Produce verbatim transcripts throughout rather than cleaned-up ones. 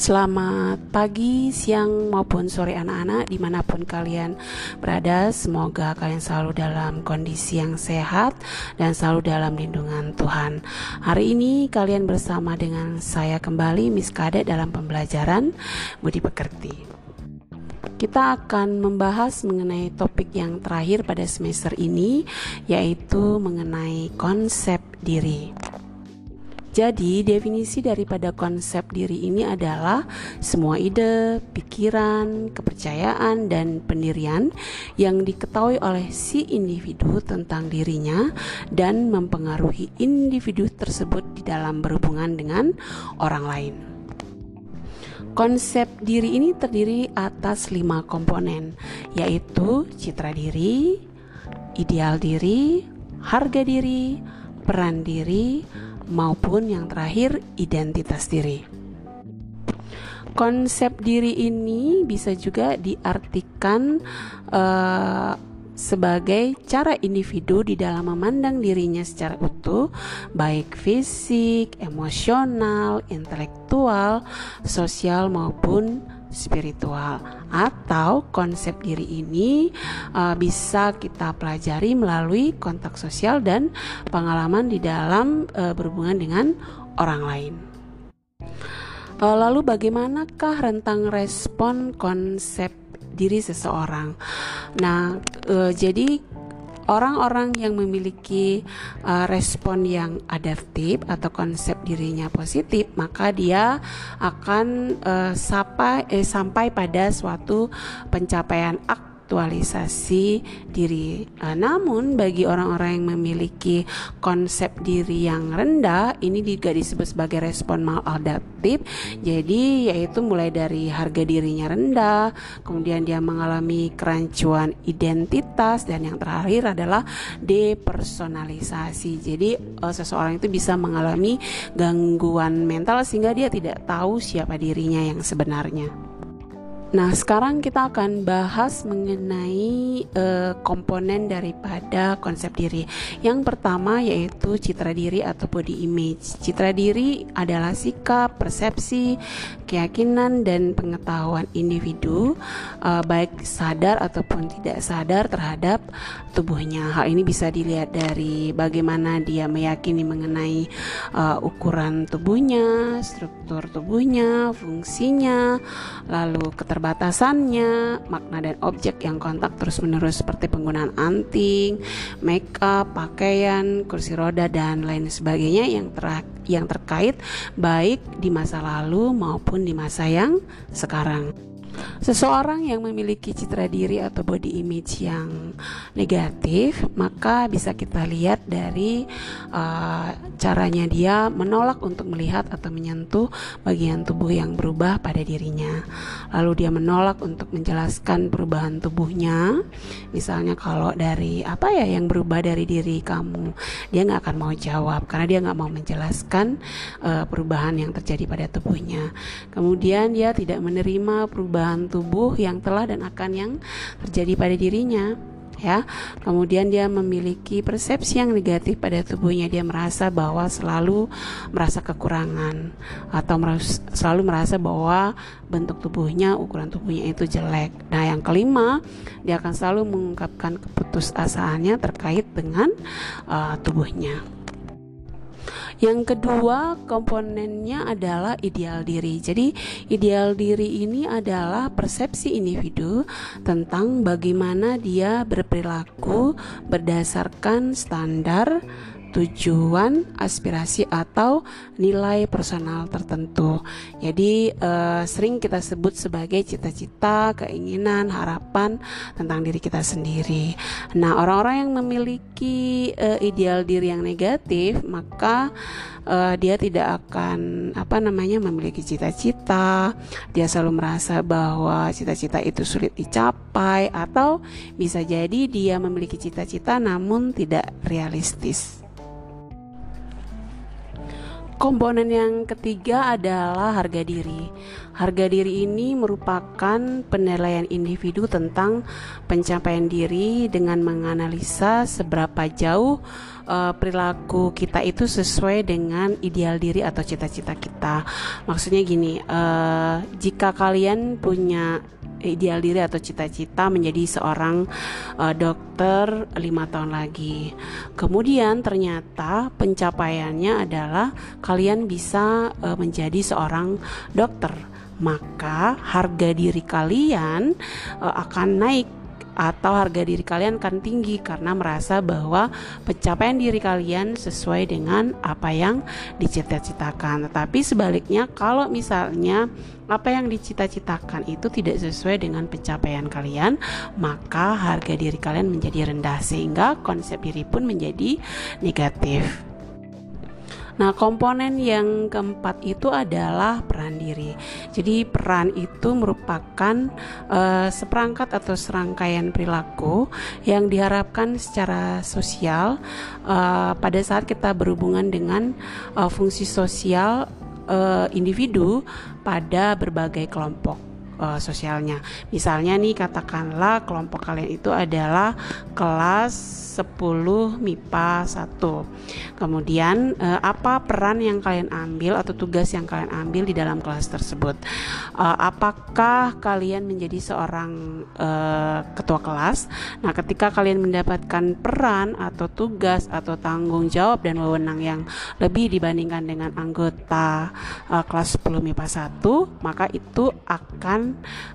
Selamat pagi, siang, maupun sore anak-anak, dimanapun kalian berada. Semoga kalian selalu dalam kondisi yang sehat dan selalu dalam lindungan Tuhan. Hari ini kalian bersama dengan saya kembali, Miss Kade, dalam pembelajaran Budi Pekerti. Kita akan membahas mengenai topik yang terakhir pada semester ini, yaitu mengenai konsep diri. Jadi, definisi daripada konsep diri ini adalah semua ide, pikiran, kepercayaan, dan pendirian yang diketahui oleh si individu tentang dirinya dan mempengaruhi individu tersebut di dalam berhubungan dengan orang lain. Konsep diri ini terdiri atas lima komponen, yaitu citra diri, ideal diri, harga diri, peran diri, maupun yang terakhir identitas diri. Konsep diri ini bisa juga diartikan eh, sebagai cara individu di dalam memandang dirinya secara utuh, baik fisik, emosional, intelektual, sosial maupun spiritual. Atau konsep diri ini uh, bisa kita pelajari melalui kontak sosial dan pengalaman di dalam uh, berhubungan dengan orang lain. Uh, lalu bagaimanakah rentang respon konsep diri seseorang? Nah, uh, jadi orang-orang yang memiliki uh, respon yang adaptif atau konsep dirinya positif, maka dia akan uh, sampai, eh, sampai pada suatu pencapaian aktualisasi diri. Uh, namun bagi orang-orang yang memiliki konsep diri yang rendah, ini juga disebut sebagai respon maladaptif. Jadi yaitu mulai dari harga dirinya rendah, kemudian dia mengalami kerancuan identitas, dan yang terakhir adalah depersonalisasi. Jadi seseorang itu bisa mengalami gangguan mental sehingga dia tidak tahu siapa dirinya yang sebenarnya. Nah, sekarang kita akan bahas mengenai e, komponen daripada konsep diri. Yang pertama yaitu citra diri atau body image. Citra diri adalah sikap, persepsi, keyakinan, dan pengetahuan individu e, baik sadar ataupun tidak sadar terhadap tubuhnya. Hal ini bisa dilihat dari bagaimana dia meyakini mengenai e, ukuran tubuhnya, struktur tubuhnya, fungsinya, lalu keterbatasannya, batasannya, makna dan objek yang kontak terus-menerus seperti penggunaan anting, make up, pakaian, kursi roda, dan lain sebagainya yang ter- yang terkait baik di masa lalu maupun di masa yang sekarang. Seseorang yang memiliki citra diri atau body image yang negatif, maka bisa kita lihat dari uh, caranya dia menolak untuk melihat atau menyentuh bagian tubuh yang berubah pada dirinya. Lalu dia menolak untuk menjelaskan perubahan tubuhnya. Misalnya kalau dari apa ya yang berubah dari diri kamu, dia nggak akan mau jawab karena dia nggak mau menjelaskan uh, perubahan yang terjadi pada tubuhnya. Kemudian dia tidak menerima perubahan bahan tubuh yang telah dan akan yang terjadi pada dirinya, ya. Kemudian dia memiliki persepsi yang negatif pada tubuhnya. Dia merasa bahwa selalu merasa kekurangan atau merus- selalu merasa bahwa bentuk tubuhnya, ukuran tubuhnya itu jelek. Nah, yang kelima, dia akan selalu mengungkapkan keputusasaannya terkait dengan uh, tubuhnya. Yang kedua komponennya adalah ideal diri. Jadi ideal diri ini adalah persepsi individu tentang bagaimana dia berperilaku berdasarkan standar, tujuan, aspirasi, atau nilai personal tertentu. Jadi eh, sering kita sebut sebagai cita-cita, keinginan, harapan tentang diri kita sendiri. Nah, orang-orang yang memiliki eh, ideal diri yang negatif, maka eh, dia tidak akan apa namanya memiliki cita-cita. Dia selalu merasa bahwa cita-cita itu sulit dicapai, atau bisa jadi dia memiliki cita-cita namun tidak realistis. Komponen yang ketiga adalah harga diri. Harga diri ini merupakan penilaian individu tentang pencapaian diri dengan menganalisa seberapa jauh uh, perilaku kita itu sesuai dengan ideal diri atau cita-cita kita. Maksudnya gini, uh, jika kalian punya ideal diri atau cita-cita menjadi seorang uh, dokter lima tahun lagi, kemudian ternyata pencapaiannya adalah kalian bisa uh, menjadi seorang dokter, maka harga diri kalian uh, akan naik, atau harga diri kalian akan tinggi karena merasa bahwa pencapaian diri kalian sesuai dengan apa yang dicita-citakan. Tetapi sebaliknya, kalau misalnya apa yang dicita-citakan itu tidak sesuai dengan pencapaian kalian, maka harga diri kalian menjadi rendah, sehingga konsep diri pun menjadi negatif. Nah, komponen yang keempat itu adalah peran diri. Jadi peran itu merupakan uh, seperangkat atau serangkaian perilaku yang diharapkan secara sosial uh, pada saat kita berhubungan dengan uh, fungsi sosial uh, individu pada berbagai kelompok uh, sosialnya. Misalnya nih, katakanlah kelompok kalian itu adalah kelas sepuluh MIPA satu. Kemudian eh, apa peran yang kalian ambil atau tugas yang kalian ambil di dalam kelas tersebut? Eh, apakah kalian menjadi seorang eh, ketua kelas? Nah, ketika kalian mendapatkan peran atau tugas atau tanggung jawab dan wewenang yang lebih dibandingkan dengan anggota eh, kelas sepuluh MIPA satu, maka itu akan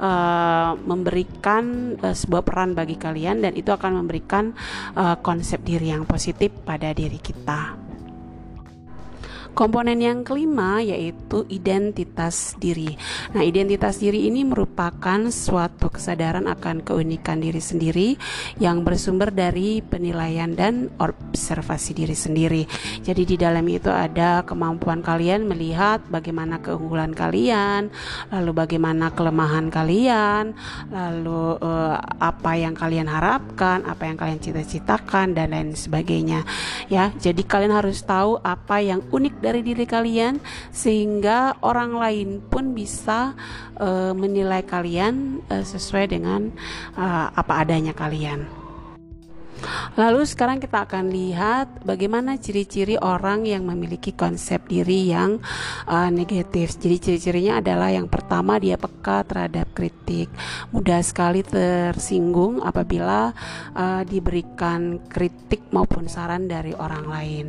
eh, memberikan eh, sebuah peran bagi kalian, dan itu akan memberikan eh, konsep diri yang positif pada diri kita. Komponen yang kelima yaitu identitas diri. Nah, identitas diri ini merupakan suatu kesadaran akan keunikan diri sendiri yang bersumber dari penilaian dan observasi diri sendiri. Jadi di dalam itu ada kemampuan kalian melihat bagaimana keunggulan kalian, lalu bagaimana kelemahan kalian, lalu eh, apa yang kalian harapkan, apa yang kalian cita-citakan, dan lain sebagainya. Ya, jadi kalian harus tahu apa yang unik dari diri kalian, sehingga orang lain pun bisa uh, menilai kalian uh, sesuai dengan uh, apa adanya kalian. Lalu sekarang kita akan lihat bagaimana ciri-ciri orang yang memiliki konsep diri yang uh, negatif. Jadi ciri-cirinya adalah, yang pertama, dia peka terhadap kritik, mudah sekali tersinggung apabila uh, diberikan kritik maupun saran dari orang lain.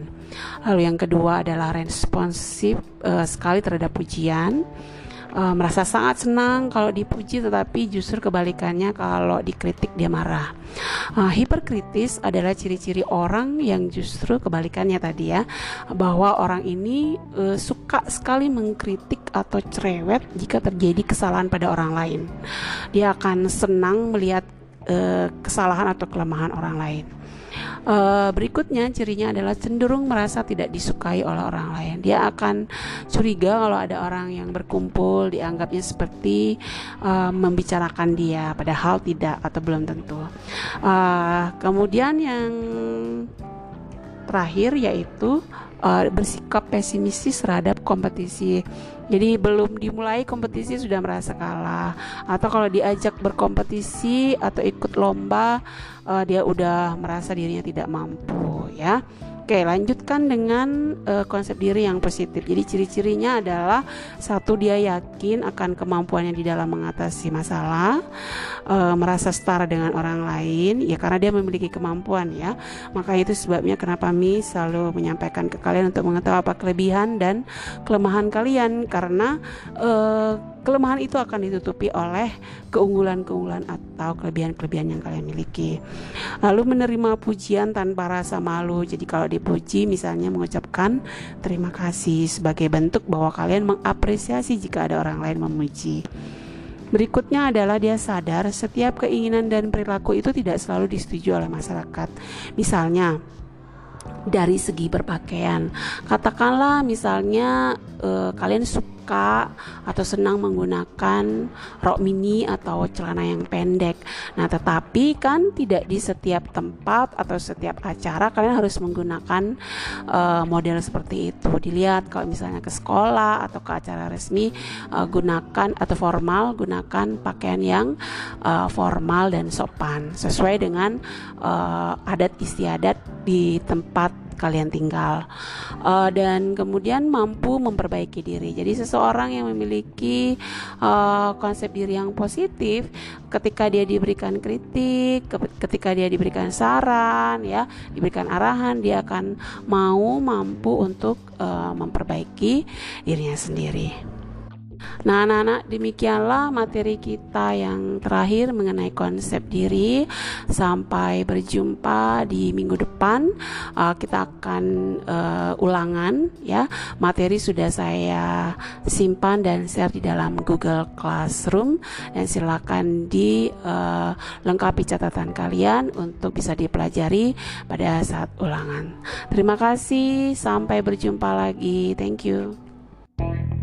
Lalu yang kedua adalah responsif uh, sekali terhadap pujian. Uh, merasa sangat senang kalau dipuji, tetapi justru kebalikannya kalau dikritik dia marah. uh, Hiperkritis adalah ciri-ciri orang yang justru kebalikannya tadi ya, bahwa orang ini uh, suka sekali mengkritik atau cerewet jika terjadi kesalahan pada orang lain. Dia akan senang melihat uh, kesalahan atau kelemahan orang lain. Uh, berikutnya cirinya adalah cenderung merasa tidak disukai oleh orang lain. Dia akan curiga kalau ada orang yang berkumpul, dianggapnya seperti uh, membicarakan dia, padahal tidak atau belum tentu. Uh, kemudian yang terakhir yaitu uh, bersikap pesimistis terhadap kompetisi. Jadi belum dimulai kompetisi sudah merasa kalah, atau kalau diajak berkompetisi atau ikut lomba uh, dia udah merasa dirinya tidak mampu ya. Oke, lanjutkan dengan uh, konsep diri yang positif. Jadi ciri-cirinya adalah, satu, dia yakin akan kemampuannya di dalam mengatasi masalah, uh, merasa setara dengan orang lain ya, karena dia memiliki kemampuan ya. Maka itu sebabnya kenapa Miss selalu menyampaikan ke kalian untuk mengetahui apa kelebihan dan kelemahan kalian, karena uh, kelemahan itu akan ditutupi oleh keunggulan-keunggulan atau kelebihan-kelebihan yang kalian miliki. Lalu menerima pujian tanpa rasa malu. Jadi kalau dipuji, misalnya mengucapkan terima kasih sebagai bentuk bahwa kalian mengapresiasi jika ada orang lain memuji. Berikutnya adalah, dia sadar setiap keinginan dan perilaku itu tidak selalu disetujui oleh masyarakat. Misalnya dari segi berpakaian, katakanlah misalnya eh, kalian suka atau senang menggunakan rok mini atau celana yang pendek. Nah, tetapi kan tidak di setiap tempat atau setiap acara kalian harus menggunakan eh, model seperti itu. Dilihat kalau misalnya ke sekolah atau ke acara resmi, eh, gunakan atau formal, gunakan pakaian yang eh, formal dan sopan sesuai dengan eh, adat istiadat di tempat kalian tinggal, uh, dan kemudian mampu memperbaiki diri. Jadi seseorang yang memiliki uh, konsep diri yang positif, ketika dia diberikan kritik, ketika dia diberikan saran, ya, diberikan arahan, dia akan mau mampu untuk uh, memperbaiki dirinya sendiri. Nah anak-anak, demikianlah materi kita yang terakhir mengenai konsep diri. Sampai berjumpa di minggu depan, uh, kita akan uh, ulangan, ya. Materi sudah saya simpan dan share di dalam Google Classroom, dan silakan dilengkapi uh, catatan kalian untuk bisa dipelajari pada saat ulangan. Terima kasih, sampai berjumpa lagi. Thank you.